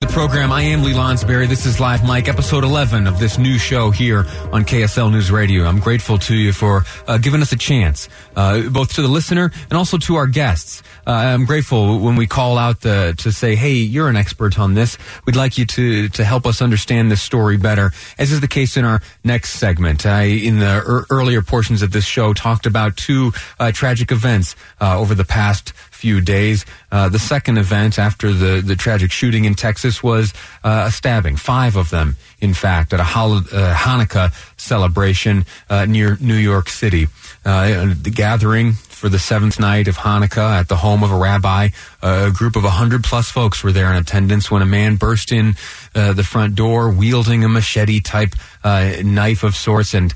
The program, I am Lee Lonsberry. This is Live Mike, episode 11 of this new show here on KSL News Radio. I'm grateful to you for giving us a chance, both to the listener and also to our guests. I'm grateful when we call out to say, hey, you're an expert on this. We'd like you to help us understand this story better, as is the case in our next segment. I, in the earlier portions of this show, talked about two tragic events over the past few days. The second event after the tragic shooting in Texas was a stabbing, 5 of them, in fact, at a Hanukkah celebration near New York City. The gathering for the 7th night of Hanukkah at the home of a rabbi, a group of 100-plus folks were there in attendance when a man burst in the front door wielding a machete-type knife of sorts and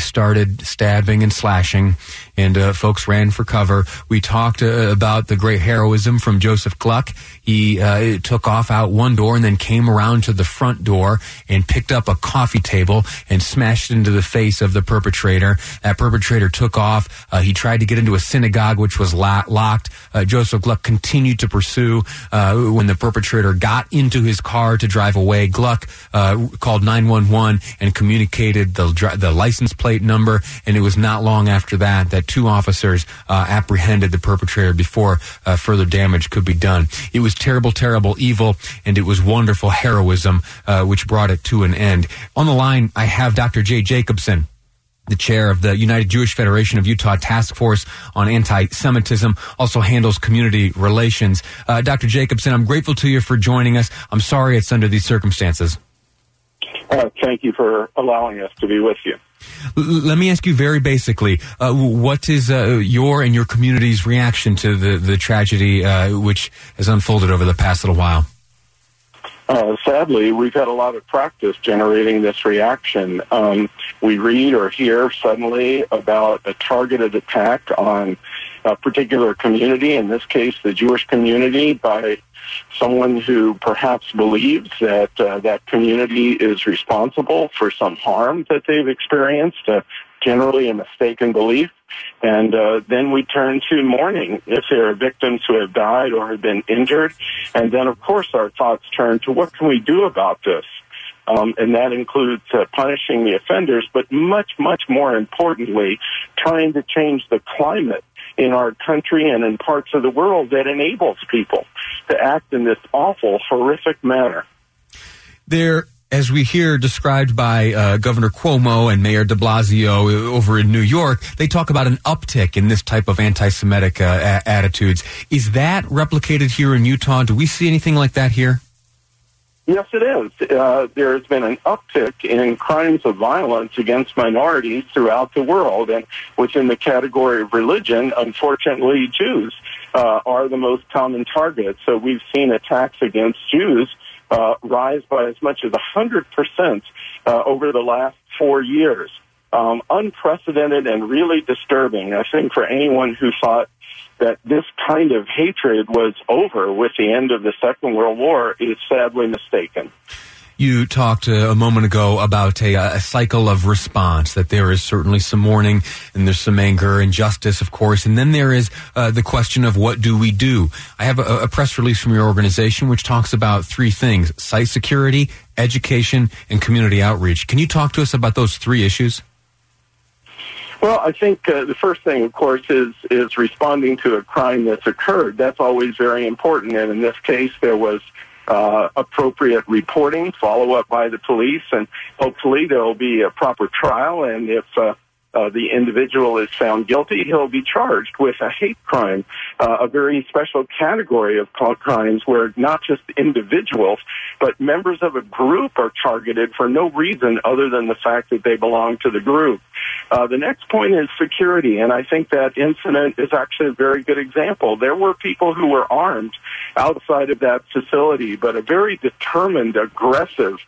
started stabbing and slashing, and folks ran for cover. We talked about the great heroism from Joseph Gluck. He took off out one door and then came around to the front door and picked up a coffee table and smashed into the face of the perpetrator. That perpetrator took off. He tried to get into a synagogue, which was locked. Joseph Gluck continued to pursue. When the perpetrator got into his car to drive away, Gluck called 911 and communicated the license plate number, and it was not long after that 2 officers apprehended the perpetrator before further damage could be done. It was terrible, terrible evil, and it was wonderful heroism which brought it to an end. On the line, I have Dr. Jay Jacobson, the chair of the United Jewish Federation of Utah Task Force on Anti-Semitism, also handles community relations. Dr. Jacobson, I'm grateful to you for joining us. I'm sorry it's under these circumstances. Thank you for allowing us to be with you. Let me ask you very basically, what is your and your community's reaction to the tragedy which has unfolded over the past little while? Sadly, we've had a lot of practice generating this reaction. We read or hear suddenly about a targeted attack on a particular community, in this case the Jewish community, by someone who perhaps believes that that community is responsible for some harm that they've experienced, generally a mistaken belief. And then we turn to mourning if there are victims who have died or have been injured. And then, of course, our thoughts turn to what can we do about this? And that includes punishing the offenders, but much, much more importantly, trying to change the climate in our country and in parts of the world that enables people to act in this awful, horrific manner. There, as we hear described by Governor Cuomo and Mayor de Blasio over in New York, they talk about an uptick in this type of anti-Semitic attitudes. Is that replicated here in Utah? Do we see anything like that here? Yes, it is. There has been an uptick in crimes of violence against minorities throughout the world, and within the category of religion, unfortunately, Jews are the most common target. So we've seen attacks against Jews rise by as much as 100% over the last 4 years. Unprecedented and really disturbing, I think, for anyone who thought that this kind of hatred was over with the end of the Second World War is sadly mistaken. You talked a moment ago about a cycle of response, that there is certainly some mourning and there's some anger and justice, of course. And then there is the question of what do we do? I have a press release from your organization which talks about 3 things: site security, education, and community outreach. Can you talk to us about those 3 issues? Well, I think the first thing, of course, is responding to a crime that's occurred. That's always very important. And in this case, there was appropriate reporting, follow-up by the police, and hopefully there will be a proper trial. And if the individual is found guilty, he'll be charged with a hate crime, a very special category of crimes where not just individuals, but members of a group are targeted for no reason other than the fact that they belong to the group. The next point is security, and I think that incident is actually a very good example. There were people who were armed outside of that facility, but a very determined, aggressive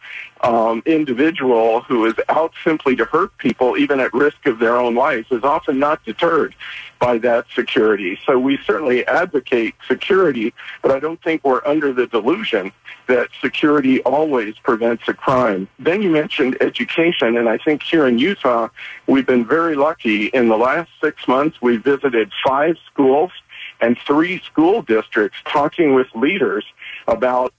individual who is out simply to hurt people, even at risk of their own life, is often not deterred by that security. So we certainly advocate security, but I don't think we're under the delusion that security always prevents a crime. Then you mentioned education, and I think here in Utah, we've been very lucky. In the last 6 months, we visited 5 schools and 3 school districts talking with leaders about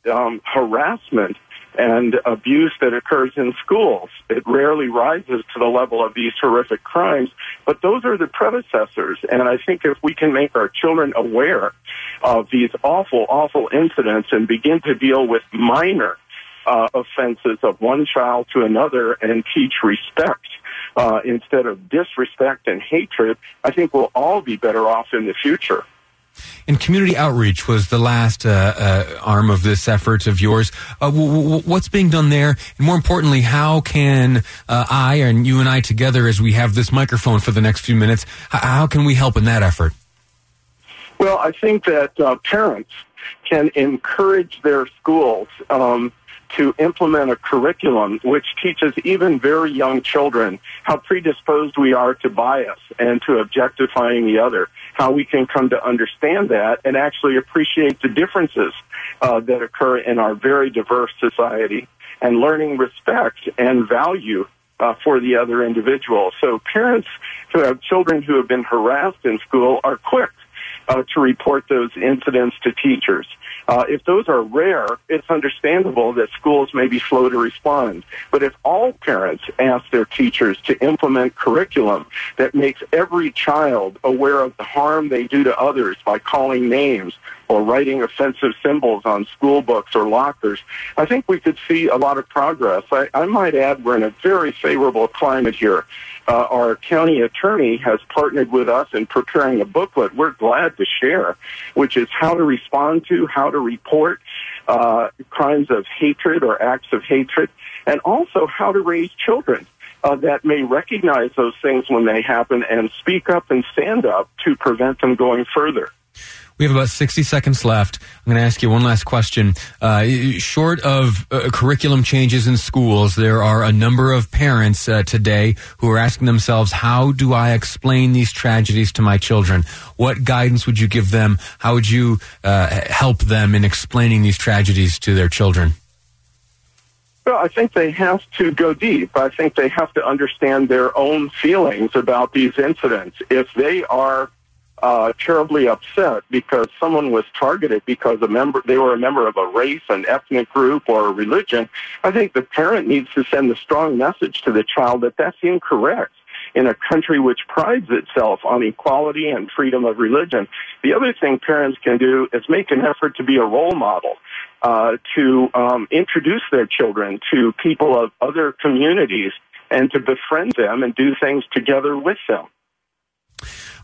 harassment and abuse that occurs in schools. It rarely rises to the level of these horrific crimes, but those are the predecessors. And I think if we can make our children aware of these awful, awful incidents and begin to deal with minor offenses of one child to another and teach respect instead of disrespect and hatred, I think we'll all be better off in the future. And community outreach was the last arm of this effort of yours. What's being done there? And more importantly, how can I and you and I together, as we have this microphone for the next few minutes, how can we help in that effort? Well, I think that parents can encourage their schools to implement a curriculum which teaches even very young children how predisposed we are to bias and to objectifying the other, how we can come to understand that and actually appreciate the differences that occur in our very diverse society, and learning respect and value for the other individual. So parents who have children who have been harassed in school are quick to report those incidents to teachers. If those are rare, it's understandable that schools may be slow to respond. But if all parents ask their teachers to implement curriculum that makes every child aware of the harm they do to others by calling names or writing offensive symbols on school books or lockers, I think we could see a lot of progress. I might add we're in a very favorable climate here. Our county attorney has partnered with us in preparing a booklet we're glad to share, which is how to respond to, how to report crimes of hatred or acts of hatred, and also how to raise children that may recognize those things when they happen and speak up and stand up to prevent them going further. We have about 60 seconds left. I'm going to ask you one last question. Short of curriculum changes in schools, there are a number of parents today who are asking themselves, how do I explain these tragedies to my children? What guidance would you give them? How would you help them in explaining these tragedies to their children? Well, I think they have to go deep. I think they have to understand their own feelings about these incidents. If they are terribly upset because someone was targeted because they were a member of a race, an ethnic group, or a religion, I think the parent needs to send a strong message to the child that that's incorrect in a country which prides itself on equality and freedom of religion. The other thing parents can do is make an effort to be a role model, to introduce their children to people of other communities and to befriend them and do things together with them.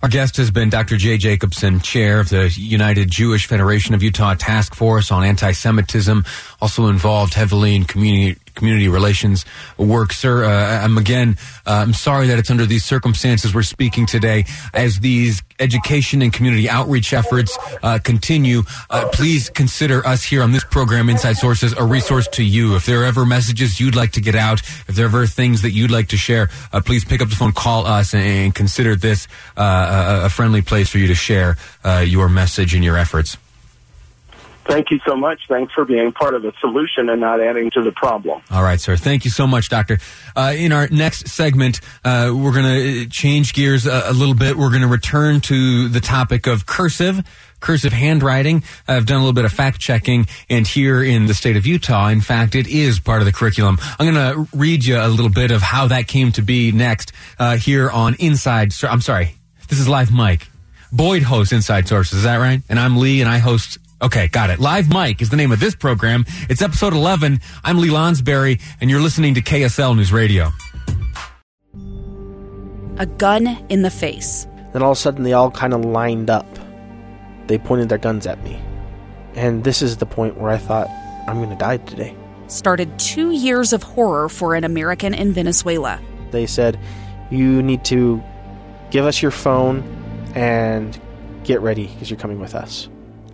Our guest has been Dr. Jay Jacobson, chair of the United Jewish Federation of Utah Task Force on Anti-Semitism, also involved heavily in community relations work. Sir, I'm sorry that it's under these circumstances we're speaking today. As these education and community outreach efforts continue, please consider us here on this program, Inside Sources, a resource to you. If there are ever messages you'd like to get out, if there are ever things that you'd like to share, please pick up the phone, call us, and consider this a friendly place for you to share your message and your efforts. Thank you so much. Thanks for being part of the solution and not adding to the problem. All right, sir. Thank you so much, Doctor. In our next segment, we're going to change gears a little bit. We're going to return to the topic of cursive handwriting. I've done a little bit of fact checking, and here in the state of Utah, in fact, it is part of the curriculum. I'm going to read you a little bit of how that came to be next here on Inside. I'm sorry. This is Live Mike. Boyd hosts Inside Sources. Is that right? And I'm Lee, and I host... Okay, got it. Live Mike is the name of this program. It's episode 11. I'm Lee Lonsberry, and you're listening to KSL News Radio. a gun in the face. Then all of a sudden, they all kind of lined up. They pointed their guns at me. And this is the point where I thought, I'm going to die today. Started 2 years of horror for an American in Venezuela. They said, you need to give us your phone and get ready because you're coming with us.